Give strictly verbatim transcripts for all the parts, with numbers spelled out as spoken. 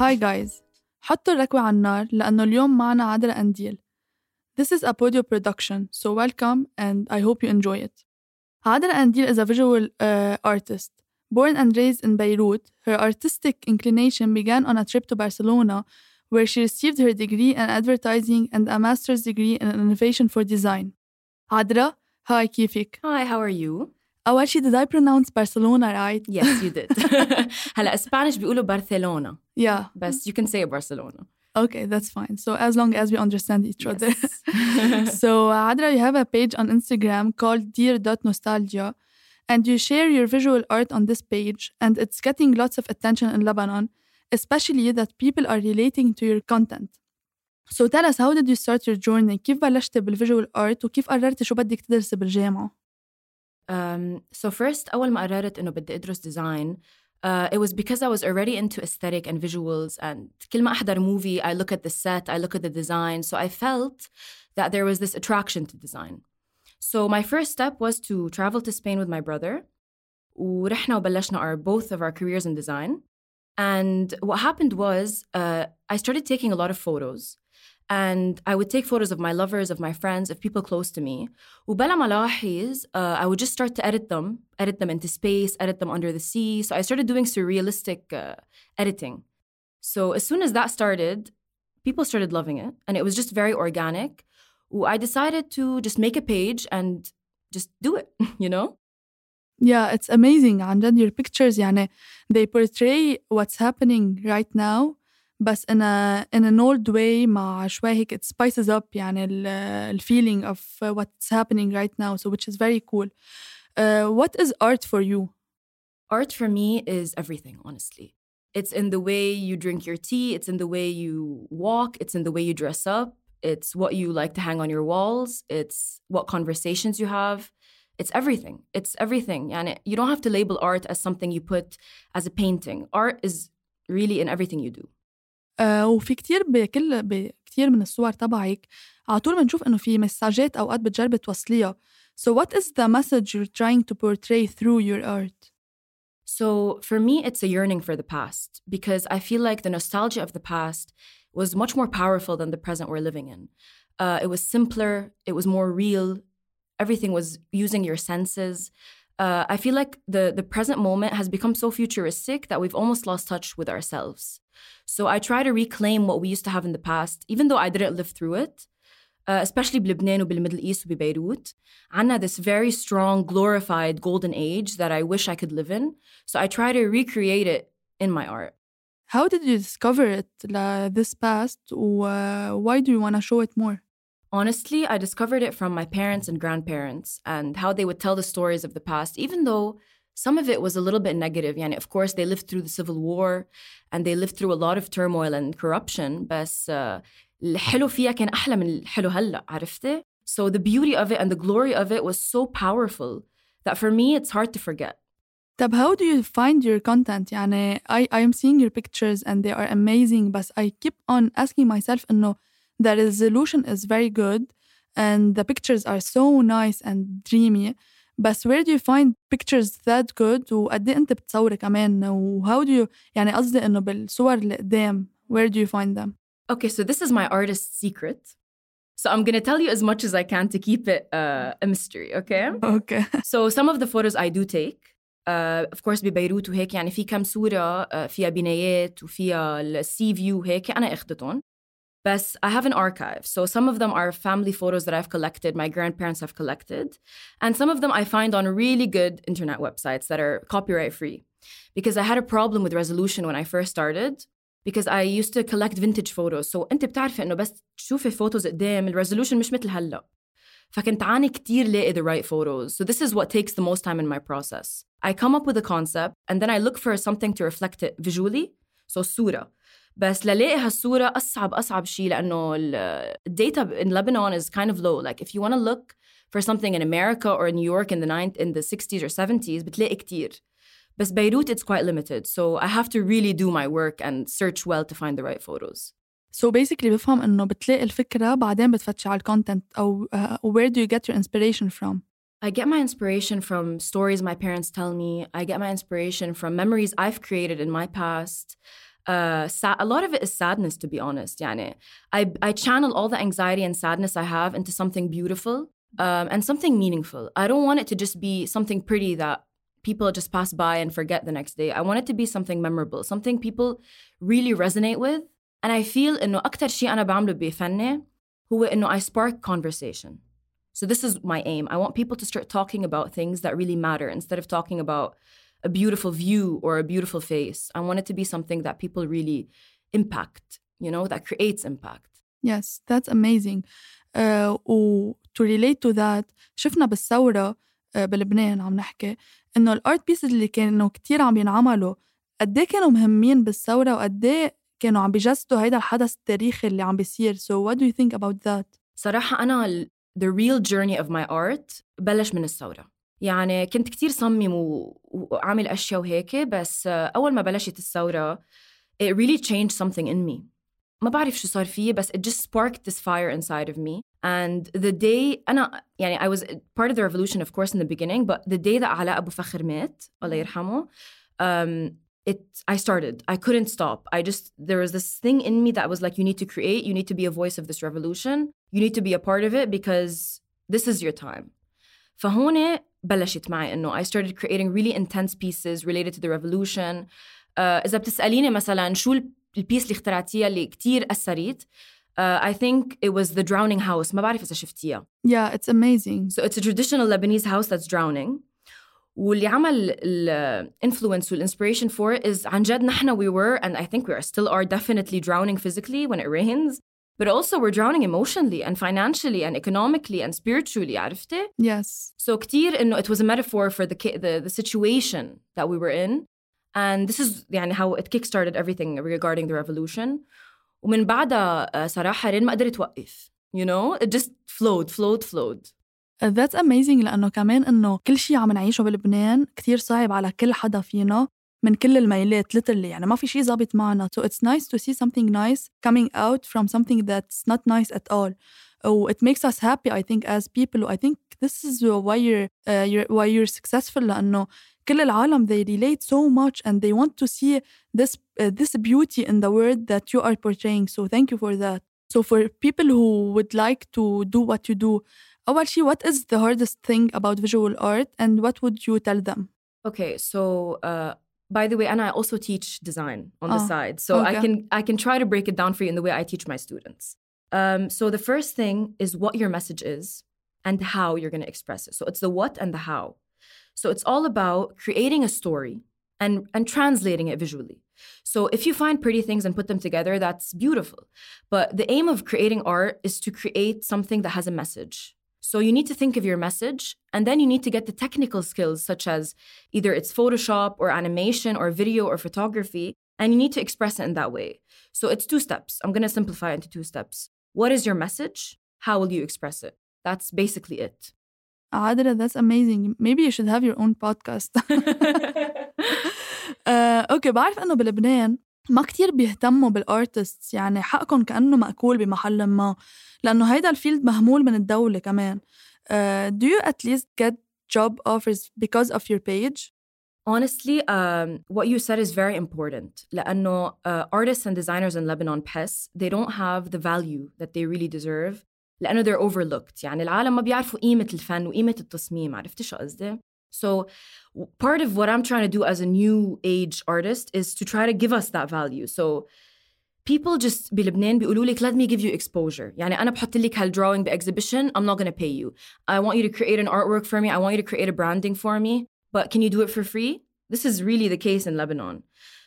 هاي جايز، حطوا الركوة على النار لأنه اليوم معنا عذرا كنديل. This is a Podeo production, so welcome and I hope you enjoy it. عذرا كنديل is a visual uh, artist. Born and raised in Beirut, her artistic inclination began on a trip to Barcelona where she received her degree in advertising and a master's degree in innovation for design. Adra, hi, كيفك؟ Hi, how are you? أول شي, did I pronounce Barcelona right? Yes, you did. هلا Spanish بيقولوا Barcelona. Yeah. But you can say Barcelona. Okay, that's fine. So as long as we understand each yes. other. So Adra, you have a page on Instagram called Dear.nostalgia. And you share your visual art on this page, and it's getting lots of attention in Lebanon, especially that people are relating to your content. So tell us, how did you start your journey? كيف بلشت بالvisual art وكيف قررت شو بدك تدرسي بالجامعة؟ Um, so first, أول ما قررت إنه بدي أدرس design, uh, it was because I was already into aesthetic and visuals. And كل ما أحضر movie, I look at the set, I look at the design. So I felt that there was this attraction to design. So my first step was to travel to Spain with my brother. ورحنا وبلشنا our both of our careers in design. And what happened was uh, I started taking a lot of photos. And I would take photos of my lovers, of my friends, of people close to me. وبلا ما لاحظ, uh, I would just start to edit them, edit them into space, edit them under the sea. So I started doing surrealistic uh, editing. So as soon as that started, people started loving it. And it was just very organic. I decided to just make a page and just do it, you know? Yeah, it's amazing. And then your pictures, يعني, they portray what's happening right now, but in, a, in an old way, مع شوية, it spices up يعني, the feeling of what's happening right now, so which is very cool. Uh, what is art for you? Art for me is everything, honestly. It's in the way you drink your tea, it's in the way you walk, it's in the way you dress up. It's what you like to hang on your walls. It's what conversations you have. It's everything. It's everything. And you don't have to label art as something you put as a painting. Art is really in everything you do. Uh, وفي كتير بكل بكتير من الصور تبعك على طول بنشوف إنه في مساجات أوقات بتجرب توصليها. So what is the message you're trying to portray through your art? So for me, it's a yearning for the past because I feel like the nostalgia of the past was much more powerful than the present we're living in. Uh, it was simpler. It was more real. Everything was using your senses. Uh, I feel like the, the present moment has become so futuristic that we've almost lost touch with ourselves. So I try to reclaim what we used to have in the past, even though I didn't live through it, uh, especially in Lebanon and in the Middle East and in Beirut. Anna, this very strong, glorified golden age that I wish I could live in. So I try to recreate it in my art. How did you discover it, la, this past? Uh, why do you want to show it more? Honestly, I discovered it from my parents and grandparents and how they would tell the stories of the past, even though some of it was a little bit negative. Yani, of course, they lived through the Civil War and they lived through a lot of turmoil and corruption. بس الحلو فيها كان أحلى من الحلو هلأ, عرفتي? So the beauty of it and the glory of it was so powerful that for me, it's hard to forget. طب how do you find your content? يعني I, I am seeing your pictures and they are amazing, but I keep on asking myself إنه the resolution is very good and the pictures are so nice and dreamy, but where do you find pictures that good وقد إيه أنت بتصوري كمان و how do you يعني قصدي إنه بالصور اللي قدام where do you find them? Okay, so this is my artist's secret. So I'm going to tell you as much as I can to keep it uh, a mystery, okay? Okay. So some of the photos I do take. Uh, of course ببيروت وهيك يعني في كم صورة uh, فيها بنايات وفيها السي فيو وهيك أنا أخدتهم بس I have an archive so some of them are family photos that I've collected my grandparents have collected and some of them I find on really good internet websites that are copyright free because I had a problem with resolution when I first started because I used to collect vintage photos so أنت بتعرفي إنه بس تشوفي photos قدام الريزولوشن مش مثل هلأ فكنت عاني كتير لاقي the right photos. So this is what takes the most time in my process. I come up with a concept and then I look for something to reflect it visually. So صورة. بس للاقي هالصورة أصعب أصعب شيء لأنه the data in Lebanon is kind of low. Like if you want to look for something in America or in New York in the ninth, in the sixties or seventies, بتلاقي كتير. بس بيروت it's quite limited. So I have to really do my work and search well to find the right photos. So basically بفهم إنه بتلاقي الفكرة بعدين بتفتش على الكونتنت أو uh, where do you get your inspiration from? I get my inspiration from stories my parents tell me. I get my inspiration from memories I've created in my past. Uh, sad, a lot of it is sadness, to be honest. يعني, I, I channel all the anxiety and sadness I have into something beautiful um, and something meaningful. I don't want it to just be something pretty that people just pass by and forget the next day. I want it to be something memorable, something people really resonate with. And I feel إنه أكتر شيء أنا بعمله بفني هو إنه I spark conversation. So this is my aim. I want people to start talking about things that really matter instead of talking about a beautiful view or a beautiful face. I want it to be something that people really impact, you know, that creates impact. Yes, that's amazing. Uh, و to relate to that, شفنا بالثورة uh, بلبنان عم نحكي إنه الارت بيسز اللي كانوا كتير عم ينعملوا قديه كانوا مهمين بالثورة وقديه كانوا عم بيجسدوا هيدا الحدث التاريخي اللي عم بيصير. So what do you think about that? صراحة أنا the real journey of my art بلش من الثورة. يعني كنت كتير صمم وعامل أشياء وهيك، بس أول ما بلشت الثورة it really changed something in me. ما بعرف شو صار فيه، بس it just sparked this fire inside of me. And the day أنا يعني I was part of the revolution of course in the beginning, but the day that علاء أبو فخر مات الله يرحمه um, it I started. I couldn't stop. I just there was this thing in me that was like, you need to create, you need to be a voice of this revolution, you need to be a part of it because this is your time. فهون بلشت معي إنه I started creating really intense pieces related to the revolution. Uh, إذا بتسأليني مثلاً شو البيس اللي اخترعتيها اللي كتير أثرت, uh, I think it was the drowning house. ما بعرف إذا شفتيها. Yeah, it's amazing. So it's a traditional Lebanese house that's drowning. واللي عمل ال influence وال inspiration for it is عن جد نحن we were and I think we are still are definitely drowning physically when it rains. But also we're drowning emotionally and financially and economically and spiritually, عرفتي? Yes. So كتير إنه it was a metaphor for the, the, the situation that we were in. And this is يعني how it kickstarted everything regarding the revolution. ومن بعدها صراحة رين ما قدرت وقف. You know, it just flowed, flowed, flowed. That's amazing لأنه كمان إنه كل شيء عم نعيشه بلبنان كتير صعب على كل حدا فينا. من كل الميلات literally يعني ما في شيء ضابط معنا. So it's nice to see something nice coming out from something that's not nice at all. Oh, it makes us happy I think as people. I think this is why you're, uh, you're, why you're successful لأنه كل العالم they relate so much and they want to see this, uh, this beauty in the world that you are portraying. So thank you for that. So for people who would like to do what you do, أول شيء what is the hardest thing about visual art and what would you tell them? Okay, so uh by the way, and I also teach design on oh, the side. So okay. I can I can try to break it down for you in the way I teach my students. Um, so the first thing is what your message is and how you're going to express it. So it's the what and the how. So it's all about creating a story and, and translating it visually. So if you find pretty things and put them together, that's beautiful. But the aim of creating art is to create something that has a message. So you need to think of your message, and then you need to get the technical skills, such as either it's Photoshop or animation or video or photography, and you need to express it in that way. So it's two steps. I'm going to simplify it into two steps. What is your message? How will you express it? That's basically it. Adra, that's amazing. Maybe you should have your own podcast. uh, okay, بعرف أنه بلبنان ما كتير بيهتموا بالارتست يعني حقهم كأنه مأكول بمحل ما لأنه هيدا الفيلد مهمول من الدولة كمان. uh, Do you at least get job offers because of your page? Honestly, um, what you said is very important لأنه uh, artists and designers in Lebanon pests they don't have the value that they really deserve لأنه they're overlooked. يعني العالم ما بيعرفوا قيمة الفن وقيمة التصميم. عرفتي شو قصدي؟ So part of what I'm trying to do as a new age artist is to try to give us that value. So people just بلبنان بيقولوا لك let me give you exposure. يعني أنا بحط لك هالdrawing بexhibition. I'm not going to pay you. I want you to create an artwork for me. I want you to create a branding for me. But can you do it for free? This is really the case in Lebanon.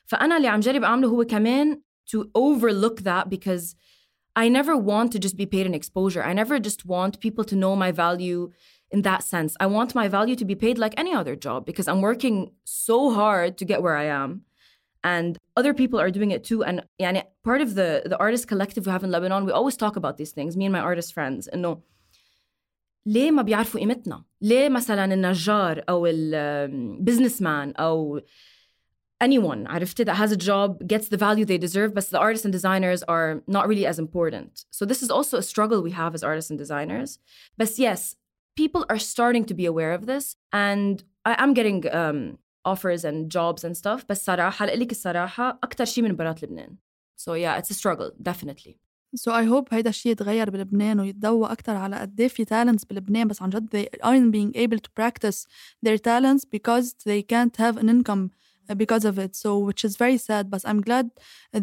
فأنا اللي عم جرب أعمله هو كمان to overlook that because I never want to just be paid an exposure. I never just want people to know my value. In that sense, I want my value to be paid like any other job because I'm working so hard to get where I am. And other people are doing it too. And يعني, part of the, the artist collective we have in Lebanon, we always talk about these things, me and my artist friends. إنه ليه ما بيعرفوا قيمتنا؟ ليه مثلاً النجار أو ال business man أو anyone عرفتي that has a job gets the value they deserve, but the artists and designers are not really as important. So this is also a struggle we have as artists and designers. But yes, people are starting to be aware of this, and I am getting um, offers and jobs and stuff. بس صراحة لقلك الصراحة أكتر شيء من برات لبنان. So yeah, it's a struggle definitely. So I hope هيدا الشيء يتغير بلبنان ويتدوى أكتر على قديه في talents بلبنان. بس عن جد they aren't being able to practice their talents because they can't have an income because of it, so which is very sad. But I'm glad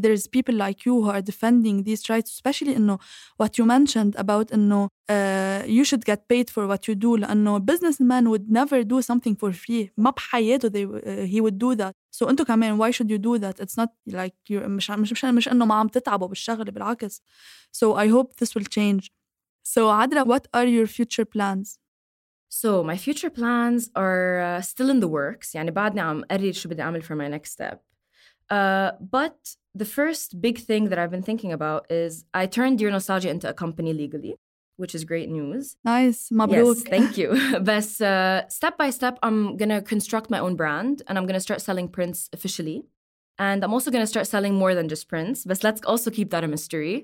there's people like you who are defending these rights, especially إنه what you mentioned about إنه uh, you should get paid for what you do. لأنه businessman would never do something for free. ما بحياته they, uh, he would do that. So أنتو كمان why should you do that? It's not like you're مش مش مش, مش إنه ما عم تتعبوا بالشغل, بالعكس. So I hope this will change. So Adra, what are your future plans? So my future plans are uh, still in the works. يعني بعدني عم قرر شو بدي أعمل for my next step. Uh, but the first big thing that I've been thinking about is I turned Dear.nostalgia into a company legally, which is great news. Nice. Mabruk. Yes, thank you. But uh, step by step, I'm going to construct my own brand and I'm going to start selling prints officially. And I'm also going to start selling more than just prints. But let's also keep that a mystery.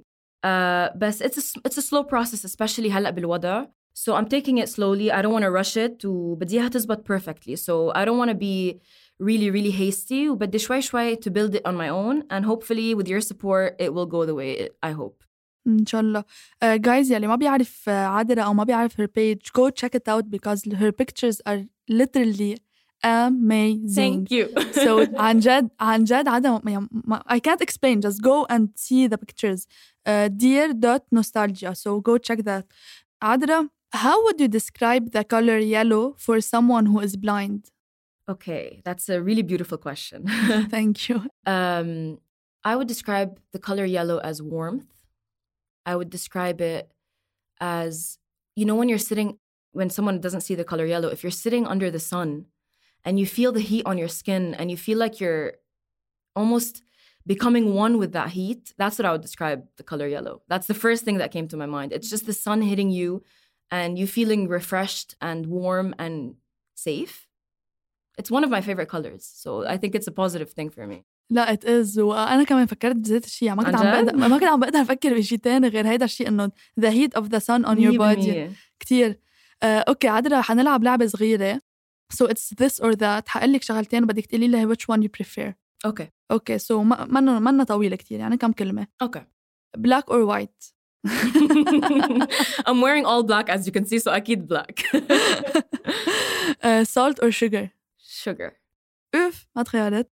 Uh, but it's a, it's a slow process, especially هلأ بالوضع. So I'm taking it slowly. I don't want to rush it. وبديها تزبط perfectly. So I don't want to be really, really hasty. وبدي شوي شوي to build it on my own. And hopefully with your support, it will go the way it, I hope. إن شاء الله. Uh, guys, يلي ما بيعرف عذرا أو ما بيعرف her page, go check it out because her pictures are literally amazing. Thank you. So عن جد عن جد عدم I can't explain. Just go and see the pictures. Uh, Dear.nostalgia. So go check that. عذرا, how would you describe the color yellow for someone who is blind? Okay, that's a really beautiful question. Thank you. Um, I would describe the color yellow as warmth. I would describe it as, you know, when you're sitting, when someone doesn't see the color yellow, if you're sitting under the sun and you feel the heat on your skin and you feel like you're almost becoming one with that heat, that's what I would describe the color yellow. That's the first thing that came to my mind. It's just the sun hitting you and you feeling refreshed and warm and safe. It's one of my favorite colors, so I think it's a positive thing for me. لا it is. وأنا كمان فكرت بذات الشيء. ما كنت عم بقدر ما كنت عم بقدر أفكر بشيء تاني غير هيدا الشيء إنه the heat of the sun on your body. كتير. أوكي عذرا, حنلعب لعبة صغيرة. So it's this or that. حقلك شغلتين بدك تقولي لي which one you prefer. Okay. Okay. So ما ما ما طويلة كتير, يعني كم كلمة. Okay. Black or white. I'm wearing all black as you can see, so أكيد black. uh, salt or sugar? Sugar. Oof, ما تخيلت.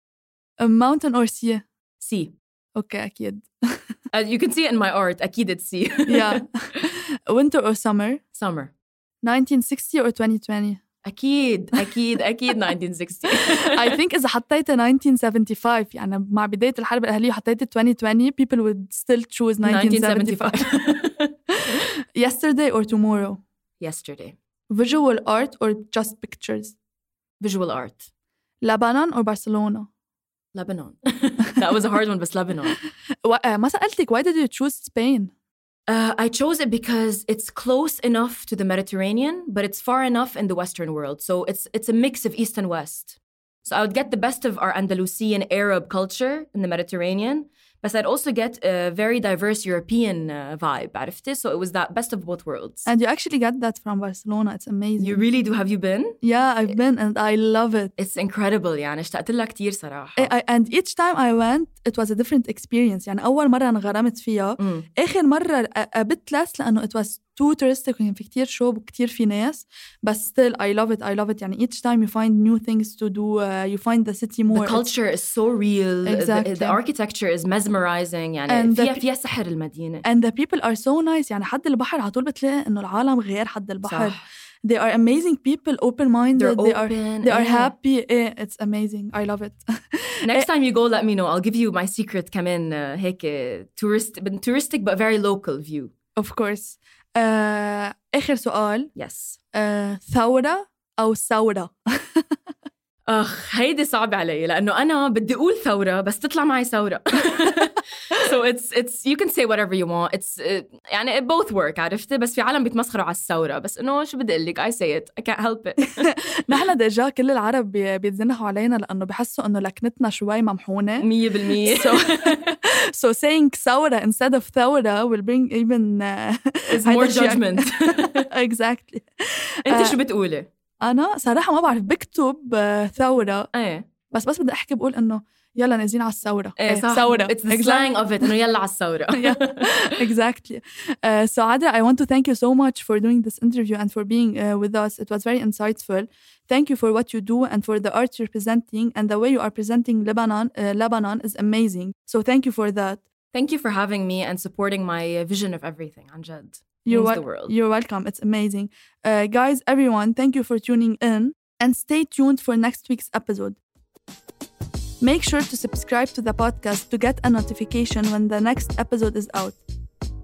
A mountain or sea? Sea. Okay, أكيد. uh, you can see it in my art. أكيد it's sea. Yeah. Winter or summer? Summer. nineteen sixty or twenty twenty? أكيد أكيد أكيد nineteen sixty. I think إذا حطيت nineteen seventy-five, يعني مع بداية الحرب الأهلية حطيت twenty twenty, people would still choose nineteen seventy-five. Yesterday or tomorrow? Yesterday. Visual art or just pictures? Visual art. Lebanon or Barcelona? Lebanon. That was a hard one, but Lebanon. ما سألتك, why did you choose Spain? Uh, I chose it because it's close enough to the Mediterranean, but it's far enough in the Western world. So it's it's a mix of East and West. So I would get the best of our Andalusian Arab culture in the Mediterranean, but I'd also get a very diverse European uh, vibe out of this. So it was that best of both worlds. And you actually get that from Barcelona. It's amazing. You really do. Have you been? Yeah, I've been and I love it. It's incredible. يعني اشتقت لها كتير صراحة. I, I, and each time I went, it was a different experience. يعني أول مرة أنا غرمت فيها. Mm. آخر مرة قبت لس لأنه it was too touristic وكان في كتير شوب وكتير في ناس. But still, I love it. I love it. يعني each time you find new things to do, uh, you find the city more. The culture it's... is so real. Exactly. The, the architecture is mesmerizing. يعني فيها فيها سحر المدينة. And the people are so nice. يعني حد البحر عطول بتلاقي إنه العالم غير حد البحر. صح. They are amazing people, open-minded. They're they open. are they are happy. Yeah, it's amazing. I love it. Next time you go, let me know. I'll give you my secret. كمان هيك tourist, touristic but very local view. Of course. Uh, آخر سؤال. Yes. Uh, ثورة أو ثورة. أخ هيدي صعب علي لأنه أنا بدي أقول ثورة بس تطلع معي ثورة. So it's it's you can say whatever you want. It's it, يعني it both work, عرفتي. بس في عالم بيتمسخروا على الثورة بس إنه شو بدي أقول لك, I say it, I can't help it. نحن دجا كل العرب بيتزنحوا علينا لأنه بحسوا إنه لكنتنا شوي ممحونة مية بالمية. So so saying ثورة instead of ثورة will bring even uh, is more judgment. Exactly. أنت شو بتقولي؟ أنا صراحة ما بعرف بكتب ثورة ايه بس بس بدي أحكي بقول إنه يلا نازلين على الثورة ايه صح ثورة it's the slang of it إنه يلا على الثورة exactly uh, so Adra I want to thank you so much for doing this interview and for being uh, with us. It was very insightful. Thank you for what you do and for the art you're presenting, and the way you are presenting Lebanon uh, Lebanon is amazing, so thank you for that. Thank you for having me and supporting my vision of everything, Anjad. You're, wel- you're welcome. It's amazing. Uh, guys, everyone, thank you for tuning in and stay tuned for next week's episode. Make sure to subscribe to the podcast to get a notification when the next episode is out.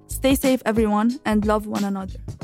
Stay safe, everyone, and love one another.